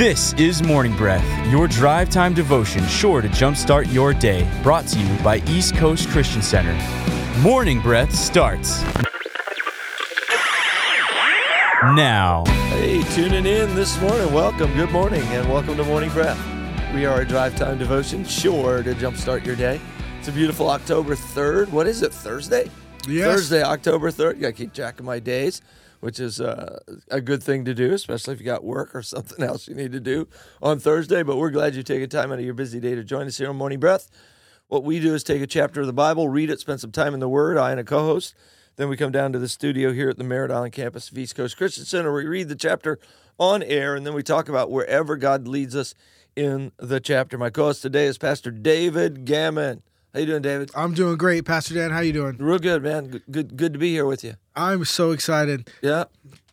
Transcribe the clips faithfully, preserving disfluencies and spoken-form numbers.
This is Morning Breath, your drive time devotion sure to jumpstart your day, brought to you by East Coast Christian Center. Morning Breath starts now. Hey, tuning in this morning. Welcome. Good morning and welcome to Morning Breath. We are a drive time devotion sure to jumpstart your day. It's a beautiful October third. What is it? Thursday? Yes. Thursday, October third. You got to keep track of my days, which is uh, a good thing to do, especially if you got work or something else you need to do on Thursday. But we're glad you take a time out of your busy day to join us here on Morning Breath. What we do is take a chapter of the Bible, read it, spend some time in the Word, I and a co-host. Then we come down to the studio here at the Merritt Island Campus of East Coast Christian Center. We read the chapter on air, and then we talk about wherever God leads us in the chapter. My co-host today is Pastor David Gammon. How you doing, David? I'm doing great, Pastor Dan. How you doing? Real good, man. Good, good, good to be here with you. I'm so excited. Yeah.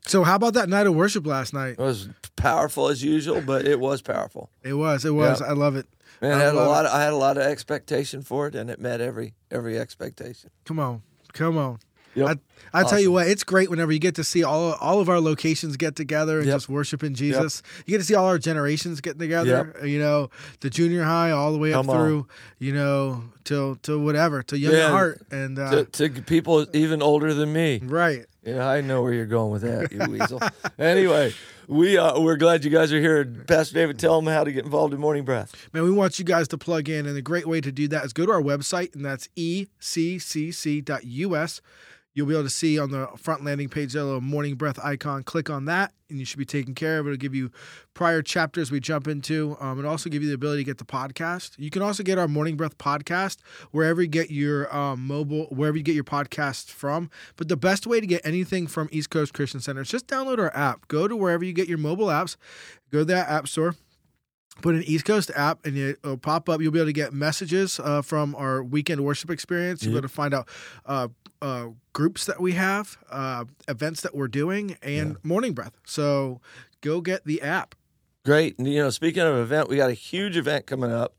So how about that night of worship last night? It was powerful as usual, but it was powerful. It was. It was. Yeah. I love it. Man, I, I had a lot. Of, I had a lot of expectation for it, and it met every every expectation. Come on, come on. Yep. I I awesome. Tell you what, it's great whenever you get to see all all of our locations get together and yep. just worshiping Jesus. Yep. You get to see all our generations get together. Yep. You know, the junior high all the way Come up on. through, you know, till till whatever, till young yeah, at heart, and uh, to, to people even older than me. Right. Yeah, I know where you're going with that, you weasel. Anyway, we are, we're glad you guys are here. Pastor David, tell them how to get involved in Morning Breath. Man, we want you guys to plug in, and a great way to do that is go to our website, and that's E C C C dot U S. You'll be able to see on the front landing page there a little Morning Breath icon. Click on that, and you should be taken care of. It'll give you prior chapters we jump into. Um, it'll also give you the ability to get the podcast. You can also get our Morning Breath podcast wherever you get your um, mobile, wherever you get your podcasts from. But the best way to get anything from East Coast Christian Center is just download our app. Go to wherever you get your mobile apps. Go to that app store. Put an East Coast app, and it'll pop up. You'll be able to get messages uh, from our weekend worship experience. You'll be able to find out uh, uh, groups that we have, uh, events that we're doing, and yeah. Morning Breath. So go get the app. Great. And, you know, speaking of event, we got a huge event coming up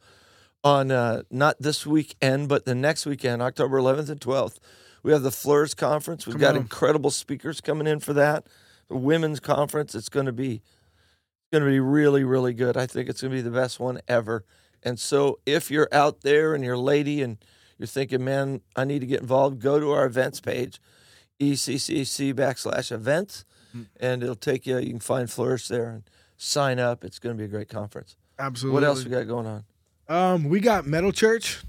on uh, not this weekend, but the next weekend, October eleventh and twelfth. We have the Flourish Conference. We've Come got on. incredible speakers coming in for that. The women's conference. It's going to be going to be really, really good. I think it's going to be the best one ever. And so if you're out there and you're a lady and you're thinking, man, I need to get involved, go to our events page, E C C C backslash events, and it'll take you. You can find Flourish there and sign up. It's going to be a great conference. Absolutely. What else we got going on? Um, we got Metal Church.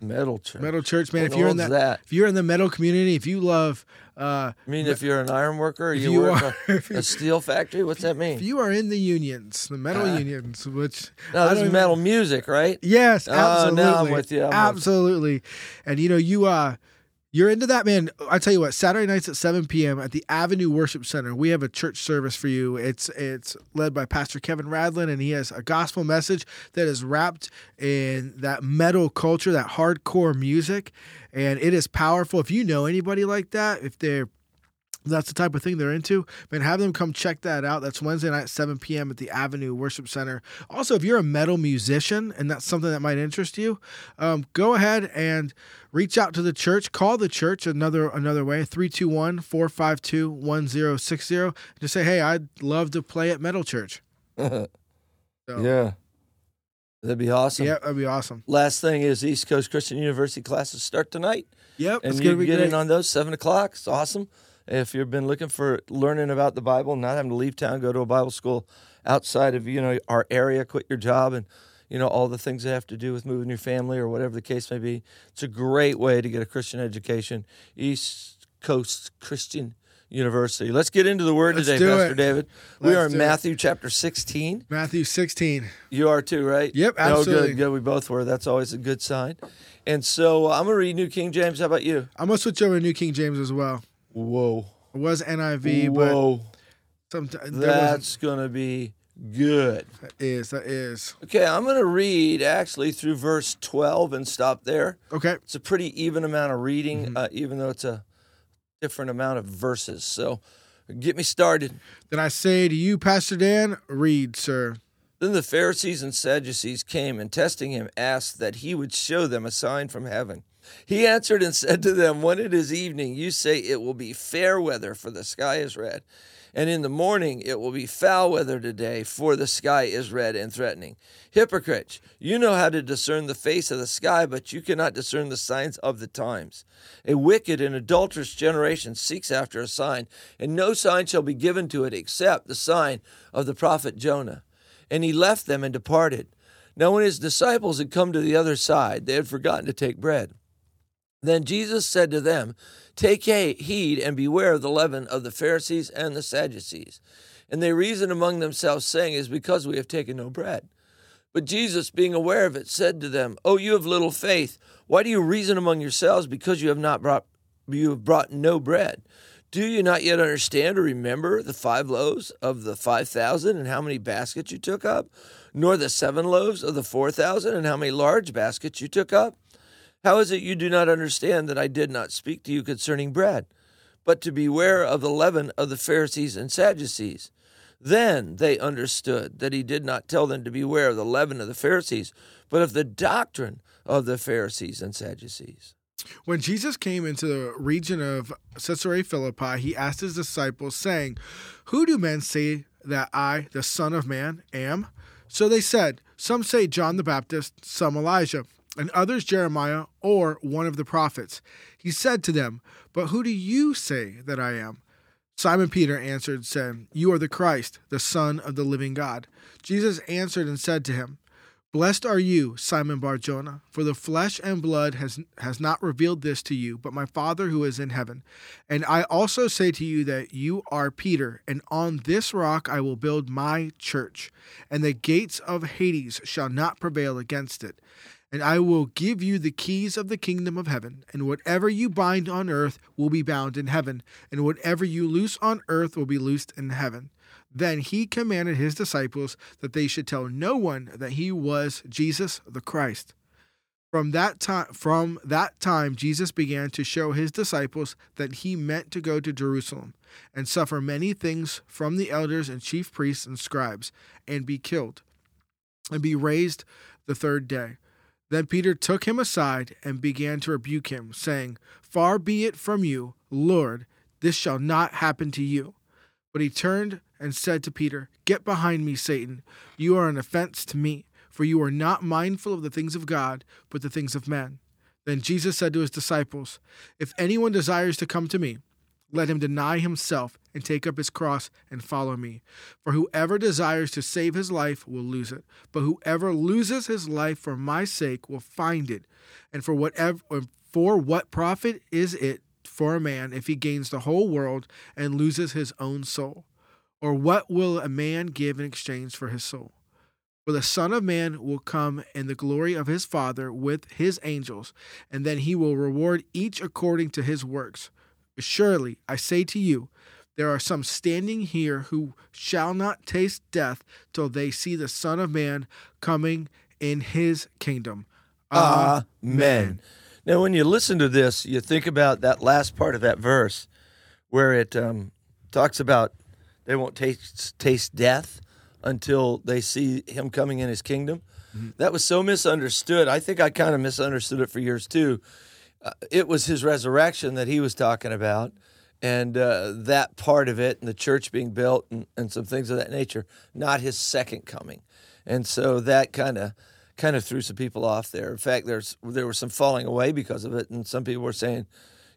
Metal Church. Metal Church, man. What if you're in that, that, if you're in the metal community, if you love, uh, I mean, if you're an iron worker, or you, you work are, a, a steel factory. What's that mean? If you are in the unions, the metal uh, unions, which no, this is metal even, music, right? Yes, absolutely. Oh, no, I'm with you. I'm absolutely, with you. And you know, you uh, you're into that, man. I tell you what, Saturday nights at seven p.m. at the Avenue Worship Center, we have a church service for you. It's it's led by Pastor Kevin Radlin, and he has a gospel message that is wrapped in that metal culture, that hardcore music, and it is powerful. If you know anybody like that, if they're that's the type of thing they're into, man, have them come check that out. That's Wednesday night at seven p.m. at the Avenue Worship Center. Also, if you're a metal musician and that's something that might interest you, um, go ahead and reach out to the church. Call the church another another way, three two one, four five two, one zero six zero. Just say, hey, I'd love to play at Metal Church. So, yeah. That'd be awesome. Yeah, that'd be awesome. Last thing is East Coast Christian University classes start tonight. Yep. And you can get in on those seven o'clock. It's awesome. If you've been looking for learning about the Bible, not having to leave town, go to a Bible school outside of, you know, our area, quit your job, and, you know, all the things that have to do with moving your family or whatever the case may be, it's a great way to get a Christian education. East Coast Christian University. Let's get into the Word Let's today, Pastor it. David. We Let's are in Matthew it. chapter sixteen. Matthew sixteen. You are too, right? Yep, absolutely. No, good, good. We both were. That's always a good sign. And so uh, I'm going to read New King James. How about you? I'm going to switch over to New King James as well. Whoa. It was N I V, Whoa. but sometimes that's going to be good. That is, that is. Okay, I'm going to read actually through verse twelve and stop there. Okay. It's a pretty even amount of reading, mm-hmm. uh, even though it's a different amount of verses. So get me started. Then I say to you, Pastor Dan, read, sir. Then the Pharisees and Sadducees came and, testing him, asked that he would show them a sign from heaven. He answered and said to them, when it is evening, you say it will be fair weather, for the sky is red. and in the morning it will be foul weather today, for the sky is red and threatening. Hypocrites, you know how to discern the face of the sky, but you cannot discern the signs of the times. A wicked and adulterous generation seeks after a sign, and no sign shall be given to it except the sign of the prophet Jonah. And he left them and departed. Now when his disciples had come to the other side, they had forgotten to take bread. Then Jesus said to them, "Take heed and beware of the leaven of the Pharisees and the Sadducees." And they reasoned among themselves, saying, "It is because we have taken no bread." But Jesus, being aware of it, said to them, "O you of little faith, why do you reason among yourselves because you have not brought you have brought no bread? Do you not yet understand or remember the five loaves of the five thousand and how many baskets you took up, nor the seven loaves of the four thousand and how many large baskets you took up? How is it you do not understand that I did not speak to you concerning bread, but to beware of the leaven of the Pharisees and Sadducees?" Then they understood that he did not tell them to beware of the leaven of the Pharisees, but of the doctrine of the Pharisees and Sadducees. When Jesus came into the region of Caesarea Philippi, he asked his disciples, saying, "Who do men say that I, the Son of Man, am?" So they said, "Some say John the Baptist, some Elijah, and others Jeremiah, or one of the prophets." He said to them, "But who do you say that I am?" Simon Peter answered, saying, "You are the Christ, the Son of the living God." Jesus answered and said to him, "Blessed are you, Simon Bar-Jonah, for the flesh and blood has, has not revealed this to you, but my Father who is in heaven. And I also say to you that you are Peter, and on this rock I will build my church, and the gates of Hades shall not prevail against it. And I will give you the keys of the kingdom of heaven, and whatever you bind on earth will be bound in heaven, and whatever you loose on earth will be loosed in heaven." Then he commanded his disciples that they should tell no one that he was Jesus the Christ. From that time, from that time, Jesus began to show his disciples that he meant to go to Jerusalem and suffer many things from the elders and chief priests and scribes, and be killed, and be raised the third day. Then Peter took him aside and began to rebuke him, saying, "Far be it from you, Lord, this shall not happen to you." But he turned and said to Peter, "Get behind me, Satan. You are an offense to me, for you are not mindful of the things of God, but the things of men." Then Jesus said to his disciples, "If anyone desires to come to me, let him deny himself and take up his cross and follow me. For whoever desires to save his life will lose it, but whoever loses his life for my sake will find it. And for whatever, for what profit is it for a man if he gains the whole world and loses his own soul? Or what will a man give in exchange for his soul? For the Son of Man will come in the glory of his Father with his angels, and then he will reward each according to his works. Surely, I say to you, there are some standing here who shall not taste death till they see the Son of Man coming in his kingdom." Amen. Amen. Now, when you listen to this, you think about that last part of that verse where it um, talks about they won't taste, taste death until they see him coming in his kingdom. Mm-hmm. That was so misunderstood. I think I kind of misunderstood it for years, too. Uh, it was his resurrection that he was talking about, and uh, that part of it, and the church being built, and, and some things of that nature, not his second coming. And so that kind of kind of threw some people off there. In fact, there's there was some falling away because of it, and some people were saying,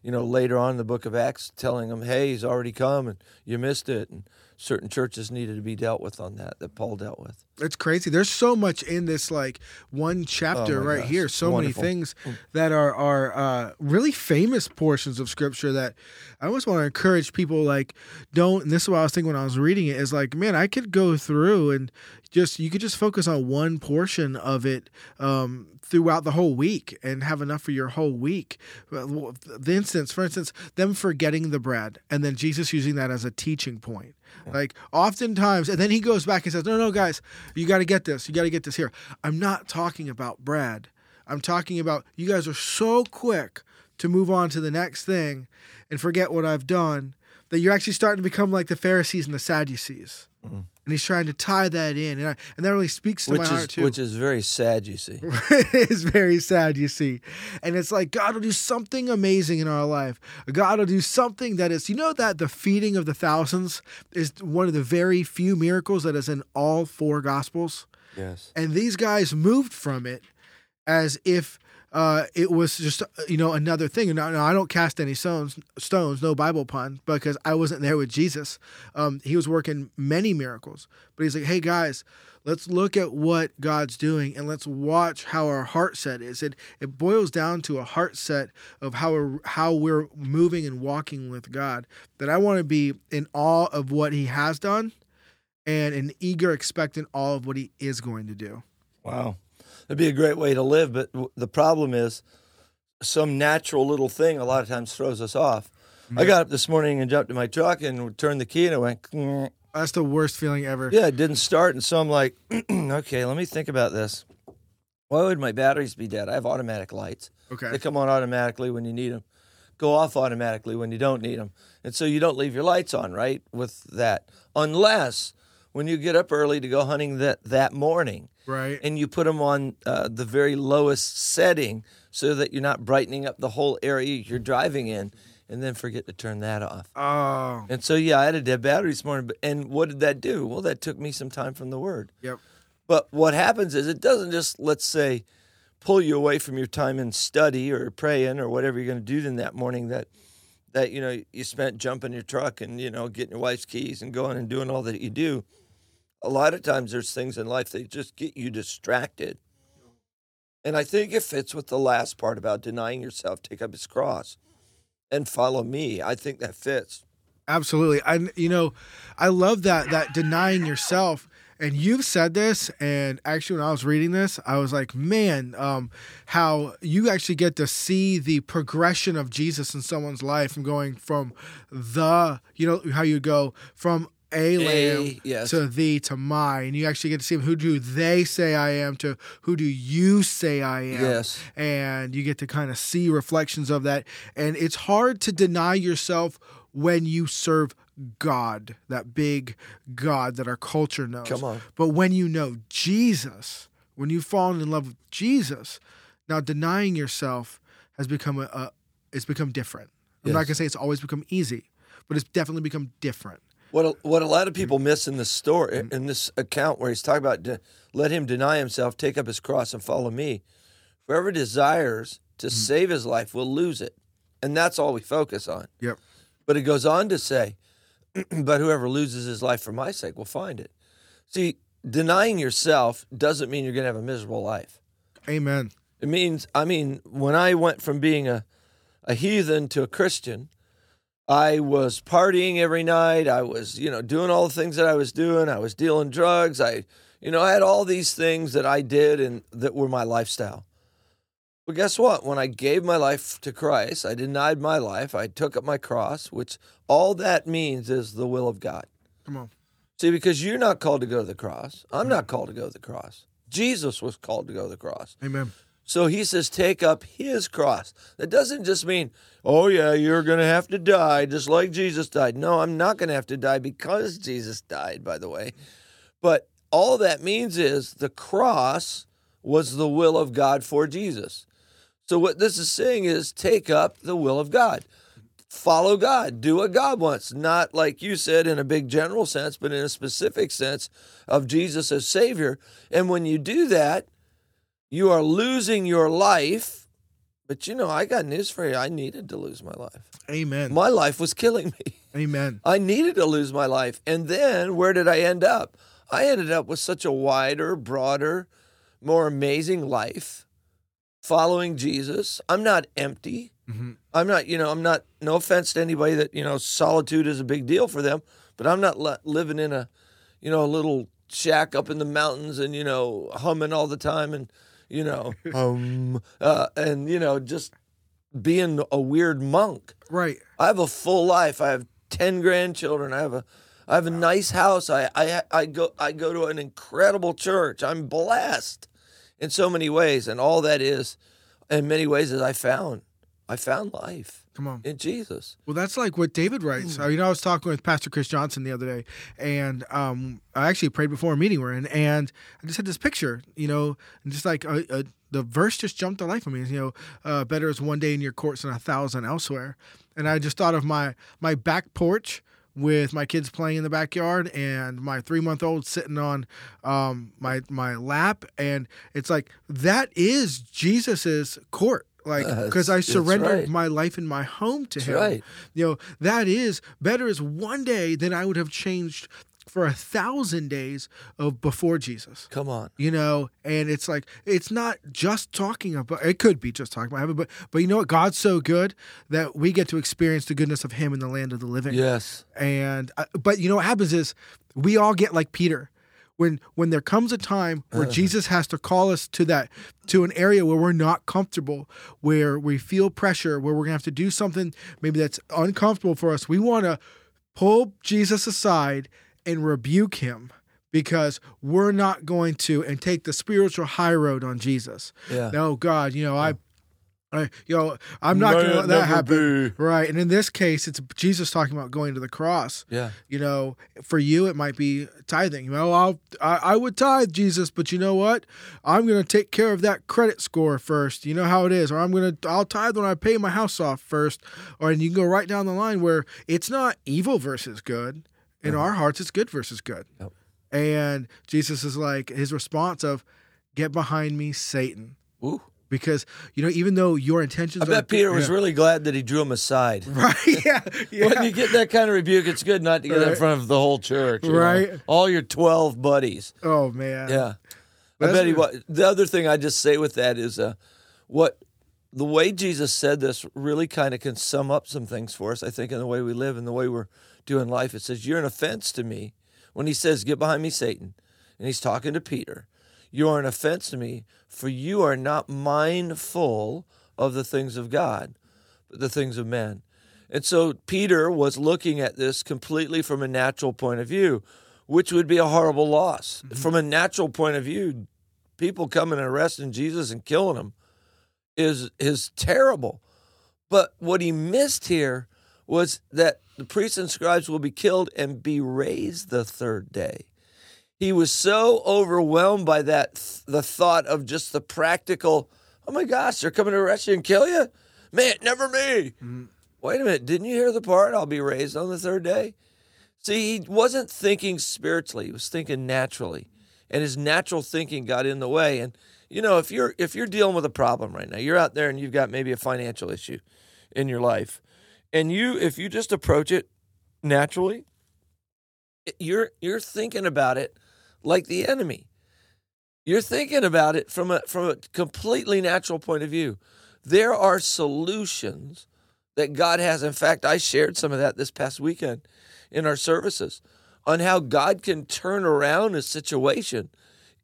you know, later on in the book of Acts, telling them, hey, he's already come, and you missed it, and certain churches needed to be dealt with on that, that Paul dealt with. It's crazy. There's so much in this, like, one chapter oh right gosh. here. So Wonderful. many things that are, are uh, really famous portions of Scripture that I always want to encourage people, like, don't, and this is what I was thinking when I was reading it, is like, man, I could go through and just, you could just focus on one portion of it um, throughout the whole week and have enough for your whole week. The instance, for instance, them forgetting the bread, and then Jesus using that as a teaching point. Like, oftentimes, and then he goes back and says, no, no, guys, you got to get this. You got to get this here. I'm not talking about bread. I'm talking about you guys are so quick to move on to the next thing and forget what I've done that you're actually starting to become like the Pharisees and the Sadducees. Mm. And he's trying to tie that in. And, I, and that really speaks to which my is, heart, too. Which is very sad, you see. It is very sad, you see. And it's like, God will do something amazing in our life. God will do something that is, you know that the feeding of the thousands is one of the very few miracles that is in all four Gospels? Yes. And these guys moved from it as if Uh, it was just, you know, another thing. And I don't cast any stones, stones, no Bible pun, because I wasn't there with Jesus. Um, he was working many miracles. But he's like, hey, guys, let's look at what God's doing and let's watch how our heart set is. It it boils down to a heart set of how we're, how we're moving and walking with God, that I want to be in awe of what he has done and an eager, expectant awe of what he is going to do. Wow. It'd be a great way to live, but the problem is some natural little thing a lot of times throws us off. Mm-hmm. I got up this morning and jumped in my truck and turned the key and it went... Kng. That's the worst feeling ever. Yeah, it didn't start, and so I'm like, okay, let me think about this. Why would my batteries be dead? I have automatic lights. Okay. They come on automatically when you need them, go off automatically when you don't need them. And so you don't leave your lights on, right, with that, unless when you get up early to go hunting that, that morning. Right. And you put them on uh, the very lowest setting so that you're not brightening up the whole area you're driving in, and then forget to turn that off. Oh. And so, yeah, I had a dead battery this morning. But, and what did that do? Well, that took me some time from the Word. Yep. But what happens is it doesn't just, let's say, pull you away from your time in study or praying or whatever you're going to do then that morning that, that, you know, you spent jumping your truck and, you know, getting your wife's keys and going and doing all that you do. A lot of times there's things in life that just get you distracted. And I think it fits with the last part about denying yourself, take up his cross, and follow me. I think that fits. Absolutely. I, you know, I love that, that denying yourself. And you've said this, and actually when I was reading this, I was like, man, um, how you actually get to see the progression of Jesus in someone's life from going from the, you know, how you go from A lamb a, yes. to thee, to my. And you actually get to see him. Who do they say I am, to who do you say I am? Yes. And you get to kind of see reflections of that. And it's hard to deny yourself when you serve God, that big God that our culture knows. Come on. But when you know Jesus, when you've fallen in love with Jesus, now denying yourself has become a, a it's become different. I'm yes. not going to say it's always become easy, but it's definitely become different. What a, what a lot of people miss in this story, in this account where he's talking about, de- let him deny himself, take up his cross, and follow me. Whoever desires to mm-hmm. save his life will lose it. And that's all we focus on. Yep. But it goes on to say, but whoever loses his life for my sake will find it. See, denying yourself doesn't mean you're going to have a miserable life. Amen. It means, I mean, when I went from being a, a heathen to a Christian— I was partying every night. I was, you know, doing all the things that I was doing. I was dealing drugs. I, you know, I had all these things that I did and that were my lifestyle. Well, guess what? When I gave my life to Christ, I denied my life. I took up my cross, which all that means is the will of God. Come on. See, because you're not called to go to the cross. I'm Amen. Not called to go to the cross. Jesus was called to go to the cross. Amen. So he says, take up his cross. That doesn't just mean, oh, yeah, you're going to have to die just like Jesus died. No, I'm not going to have to die because Jesus died, by the way. But all that means is the cross was the will of God for Jesus. So what this is saying is take up the will of God. Follow God. Do what God wants. Not like you said in a big general sense, but in a specific sense of Jesus as Savior. And when you do that, you are losing your life, but you know, I got news for you. I needed to lose my life. Amen. My life was killing me. Amen. I needed to lose my life. And then where did I end up? I ended up with such a wider, broader, more amazing life following Jesus. I'm not empty. Mm-hmm. I'm not, you know, I'm not, no offense to anybody that, you know, solitude is a big deal for them, but I'm not li- living in a, you know, a little shack up in the mountains and, you know, humming all the time and, you know, um, uh, and, you know, just being a weird monk. Right. I have a full life. I have ten grandchildren. I have a, I have a nice house. I, I, I go, I go to an incredible church. I'm blessed in so many ways. And all that is, in many ways, is I found, I found life. Come on. In Jesus. Well, that's like what David writes. Uh, you know, I was talking with Pastor Chris Johnson the other day, and um, I actually prayed before a meeting we're in, and I just had this picture, you know, and just like a, a, the verse just jumped to life for me. You know, uh, better is one day in your courts than a thousand elsewhere. And I just thought of my, my back porch with my kids playing in the backyard and my three-month-old sitting on um, my my lap. And it's like, that is Jesus's court. Like, because uh, I surrendered right. my life and my home to that's him. Right. You know, that is better is one day than I would have changed for a thousand days of before Jesus. Come on. You know, and it's like, it's not just talking about, it could be just talking about heaven, but, but you know what? God's so good that we get to experience the goodness of him in the land of the living. Yes. And, but you know what happens is we all get like Peter. When when there comes a time where uh-huh. Jesus has to call us to that, to an area where we're not comfortable, where we feel pressure, where we're going to have to do something maybe that's uncomfortable for us, we want to pull Jesus aside and rebuke him because we're not going to and take the spiritual high road on Jesus. Yeah. No, God, you know, yeah. I... I, you know, I'm not no, going to let that happen. Be. Right. And in this case, it's Jesus talking about going to the cross. Yeah. You know, for you, it might be tithing. You know, I'll, I, I would tithe, Jesus, but you know what? I'm going to take care of that credit score first. You know how it is. Or I'm going to, I'll tithe when I pay my house off first. Or, and you can go right down the line where it's not evil versus good. In mm-hmm. our hearts, it's good versus good. Yep. And Jesus is like, his response of, get behind me, Satan. Ooh. Because, you know, even though your intentions I bet are, Peter yeah. was really glad that he drew him aside. Right, yeah. yeah. When you get that kind of rebuke, it's good not to get right. in front of the whole church. Right. Know? All your twelve buddies. Oh, man. Yeah. But I bet he was. The other thing I just say with that is uh, what the way Jesus said this really kind of can sum up some things for us, I think, in the way we live and the way we're doing life. It says, you're an offense to me. When he says, get behind me, Satan, and he's talking to Peter. You are an offense to me, for you are not mindful of the things of God, but the things of men. And so Peter was looking at this completely from a natural point of view, which would be a horrible loss. Mm-hmm. From a natural point of view, people coming and arresting Jesus and killing him is, is terrible. But what he missed here was that the priests and scribes will be killed and be raised the third day. He was so overwhelmed by that, the thought of just the practical, oh my gosh, they're coming to arrest you and kill you? Man, never me. Mm-hmm. Wait a minute, didn't you hear the part, I'll be raised on the third day? See, he wasn't thinking spiritually, he was thinking naturally. And his natural thinking got in the way. And, you know, if you're if you're dealing with a problem right now, you're out there and you've got maybe a financial issue in your life. And you, if you just approach it naturally, you're you're thinking about it like the enemy. You're thinking about it from a from a completely natural point of view. There are solutions that God has. In fact, I shared some of that this past weekend in our services on how God can turn around a situation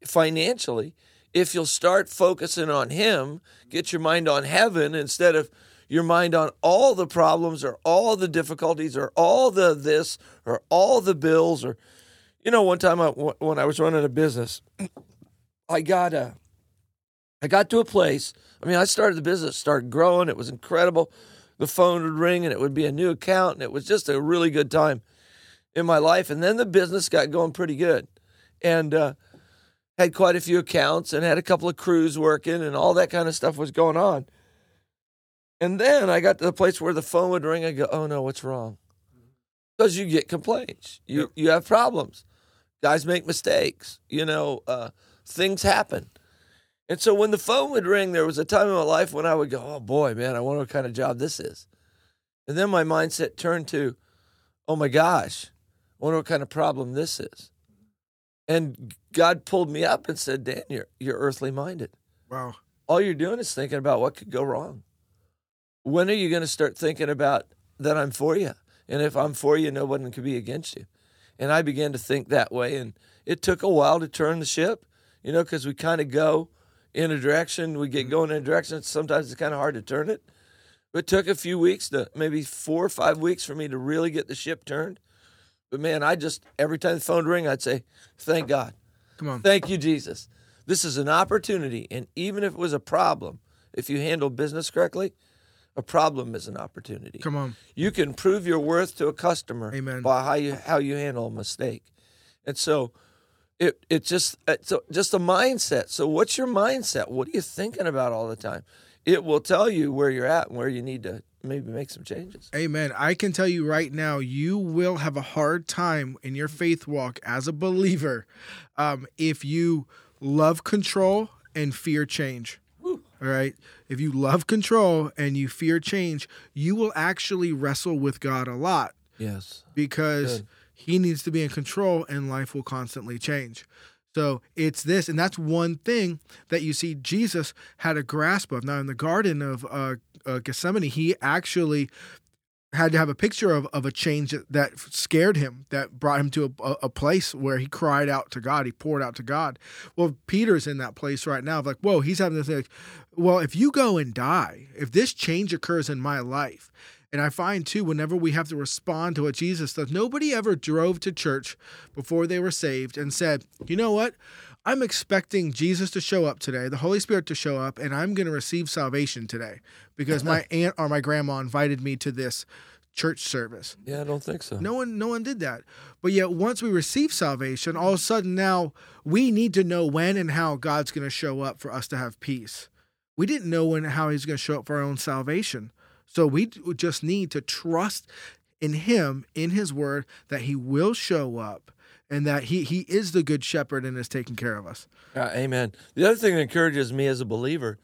financially if you'll start focusing on him, get your mind on heaven instead of your mind on all the problems or all the difficulties or all the this or all the bills or... You know, one time I, when I was running a business, I got a, I got to a place. I mean, I started the business, started growing. It was incredible. The phone would ring, and it would be a new account, and it was just a really good time in my life. And then the business got going pretty good, and uh, had quite a few accounts, and had a couple of crews working, and all that kind of stuff was going on. And then I got to the place where the phone would ring. I go, oh no, what's wrong? Because you get complaints, you yep. you have problems. Guys make mistakes, you know, uh, things happen. And so when the phone would ring, there was a time in my life when I would go, oh boy, man, I wonder what kind of job this is. And then my mindset turned to, oh my gosh, I wonder what kind of problem this is. And God pulled me up and said, Dan, you're, you're earthly minded. Wow. All you're doing is thinking about what could go wrong. When are you going to start thinking about that I'm for you? And if I'm for you, no one can be against you. And I began to think that way, and it took a while to turn the ship, you know, because we kind of go in a direction. We get going in a direction. Sometimes it's kind of hard to turn it. But it took a few weeks, to maybe four or five weeks for me to really get the ship turned. But, man, I just, every time the phone rang, I'd say, thank God. Come on. Thank you, Jesus. This is an opportunity, and even if it was a problem, if you handle business correctly, A problem is an opportunity. Come on. You can prove your worth to a customer Amen. by how you how you handle a mistake. And so it it just it's a, just a mindset. So what's your mindset? What are you thinking about all the time? It will tell you where you're at and where you need to maybe make some changes. Amen. I can tell you right now, you will have a hard time in your faith walk as a believer um, if you love control and fear change. All right. If you love control and you fear change, you will actually wrestle with God a lot. Yes. Because Good. He needs to be in control and life will constantly change. So it's this. And that's one thing that you see Jesus had a grasp of. Now, in the Garden of uh, uh, Gethsemane, he actually had to have a picture of, of a change that, that scared him, that brought him to a, a place where he cried out to God. He poured out to God. Well, Peter's in that place right now of like, whoa, he's having this thing like, well, if you go and die, if this change occurs in my life. And I find too, whenever we have to respond to what Jesus does, nobody ever drove to church before they were saved and said, you know what? I'm expecting Jesus to show up today, the Holy Spirit to show up, and I'm going to receive salvation today because my aunt or my grandma invited me to this church service. Yeah, I don't think so. No one no one did that. But yet once we receive salvation, all of a sudden now we need to know when and how God's going to show up for us to have peace. We didn't know when and how he's going to show up for our own salvation. So we just need to trust in him, in his word, that he will show up. And that he he is the good shepherd and is taking care of us. Uh, amen. The other thing that encourages me as a believer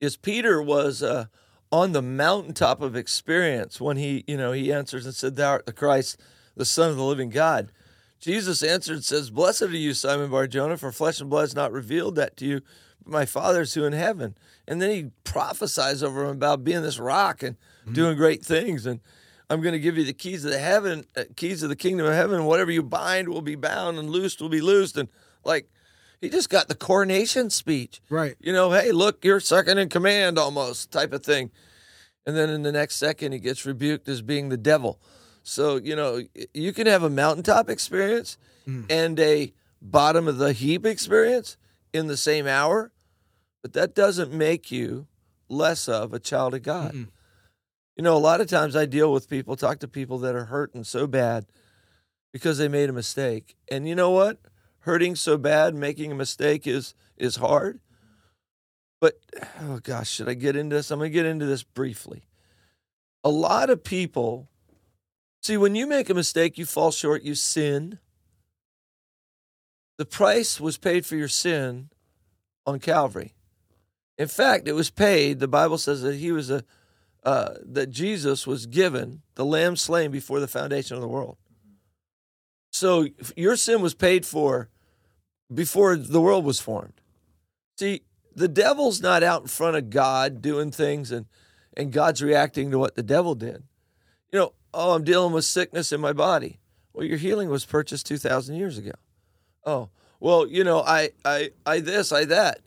is Peter was uh, on the mountaintop of experience when he, you know, he answers and said, "Thou art the Christ, the Son of the living God." Jesus answered and says, "Blessed are you, Simon Bar-Jonah, for flesh and blood has not revealed that to you, but my Father's who in heaven." And then he prophesies over him about being this rock and mm-hmm. doing great things and I'm going to give you the keys of the heaven, uh, keys of the kingdom of heaven. And whatever you bind will be bound, and loosed will be loosed. And like, he just got the coronation speech, right? You know, hey, look, you're second in command, almost type of thing. And then in the next second, he gets rebuked as being the devil. So you know, you can have a mountaintop experience mm. and a bottom of the heap experience in the same hour, but that doesn't make you less of a child of God. Mm-mm. You know, a lot of times I deal with people, talk to people that are hurting so bad because they made a mistake. And you know what? Hurting so bad, making a mistake is is hard. But, oh gosh, should I get into this? I'm going to get into this briefly. A lot of people, see, when you make a mistake, you fall short, you sin. The price was paid for your sin on Calvary. In fact, it was paid. The Bible says that he was a Uh, that Jesus was given, the lamb slain before the foundation of the world. So your sin was paid for before the world was formed. See, the devil's not out in front of God doing things and, and God's reacting to what the devil did. You know, oh, I'm dealing with sickness in my body. Well, your healing was purchased two thousand years ago. Oh, well, you know, I, I, I this, I that.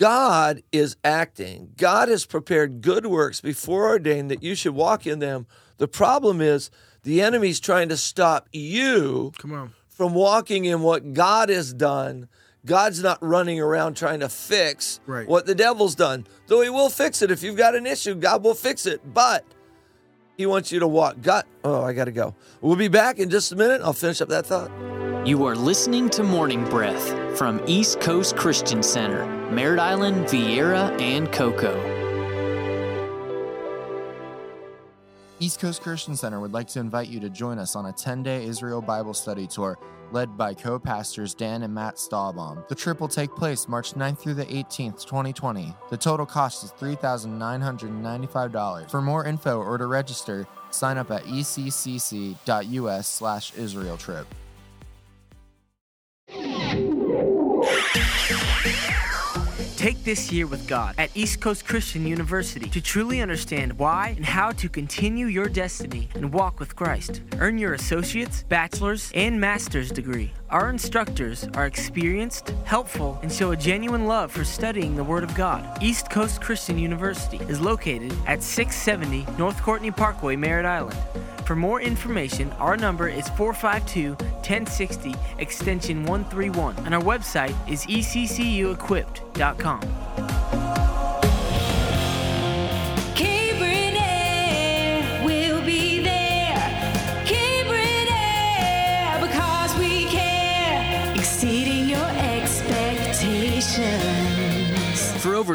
God is acting. God has prepared good works before ordained that you should walk in them. The problem is the enemy's trying to stop you Come on. from walking in what God has done. God's not running around trying to fix Right. what the devil's done, though he will fix it. If you've got an issue, God will fix it, but he wants you to walk. God, oh, I got to go. We'll be back in just a minute. I'll finish up that thought. You are listening to Morning Breath from East Coast Christian Center, Merritt Island, Vieira, and Cocoa. East Coast Christian Center would like to invite you to join us on a ten-day Israel Bible study tour led by co-pastors Dan and Matt Stahlbaum. The trip will take place March ninth through the eighteenth, twenty twenty. The total cost is three thousand nine hundred ninety-five dollars. For more info or to register, sign up at E C C C dot U S slash Israel trip. Take this year with God at East Coast Christian University to truly understand why and how to continue your destiny and walk with Christ. Earn your associate's, bachelor's, and master's degree. Our instructors are experienced, helpful, and show a genuine love for studying the Word of God. East Coast Christian University is located at six seventy North Courtney Parkway, Merritt Island. For more information, our number is four five two, one oh six oh, extension one thirty-one, and our website is E C C U equipped dot com. For over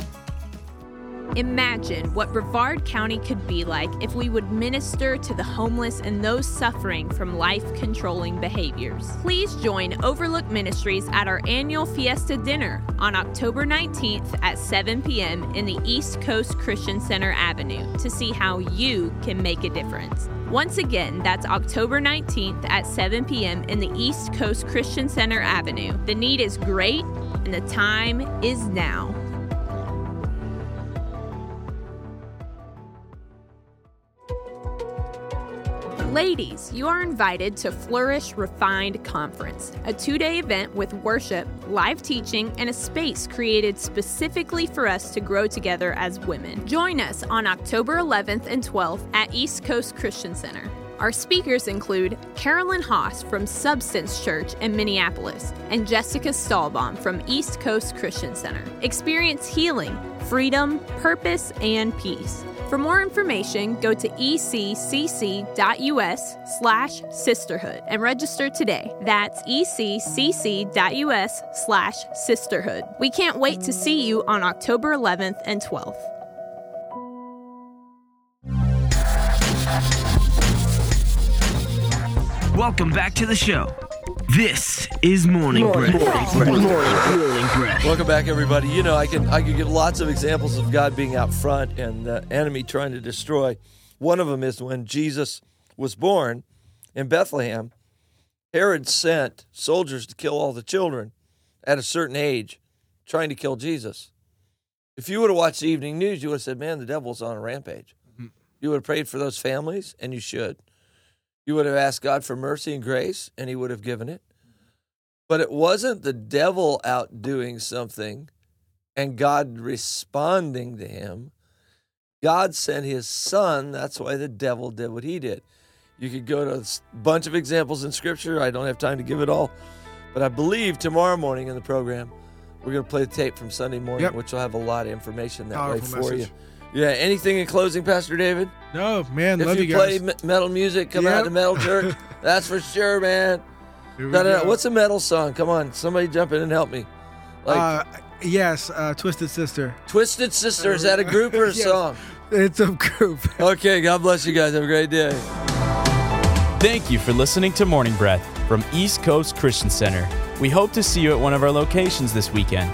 Imagine what Brevard County could be like if we would minister to the homeless and those suffering from life-controlling behaviors. Please join Overlook Ministries at our annual Fiesta Dinner on October nineteenth at seven p.m. in the East Coast Christian Center Avenue to see how you can make a difference. Once again, that's October nineteenth at seven p.m. in the East Coast Christian Center Avenue. The need is great, and the time is now. Ladies, you are invited to Flourish Refined Conference, a two-day event with worship, live teaching, and a space created specifically for us to grow together as women. Join us on October eleventh and twelfth at East Coast Christian Center. Our speakers include Carolyn Haas from Substance Church in Minneapolis and Jessica Stahlbaum from East Coast Christian Center. Experience healing, freedom, purpose, and peace. For more information, go to E C C C dot U S slash sisterhood and register today. That's E C C C dot U S slash sisterhood. We can't wait to see you on October eleventh and twelfth. Welcome back to the show. This is Morning Breath. Morning Breath. Welcome back, everybody. You know, I can I can give lots of examples of God being out front and the enemy trying to destroy. One of them is when Jesus was born in Bethlehem, Herod sent soldiers to kill all the children at a certain age, trying to kill Jesus. If you would have watched the evening news, you would have said, man, the devil's on a rampage. Mm-hmm. You would have prayed for those families, and you should. You would have asked God for mercy and grace, and he would have given it. But it wasn't the devil out doing something and God responding to him. God sent his son. That's why the devil did what he did. You could go to a bunch of examples in Scripture. I don't have time to give it all. But I believe tomorrow morning in the program, we're going to play the tape from Sunday morning, yep. which will have a lot of information that Powerful way for message. you. Yeah, anything in closing, Pastor David? No, man, if love you guys. If you play m- metal music, come yep. out to Metal Church. That's for sure, man. No, no, no. What's a metal song? Come on, somebody jump in and help me. Like, uh, yes, uh, Twisted Sister. Twisted Sister, is that a group or a yes. song? It's a group. Okay, God bless you guys. Have a great day. Thank you for listening to Morning Breath from East Coast Christian Center. We hope to see you at one of our locations this weekend.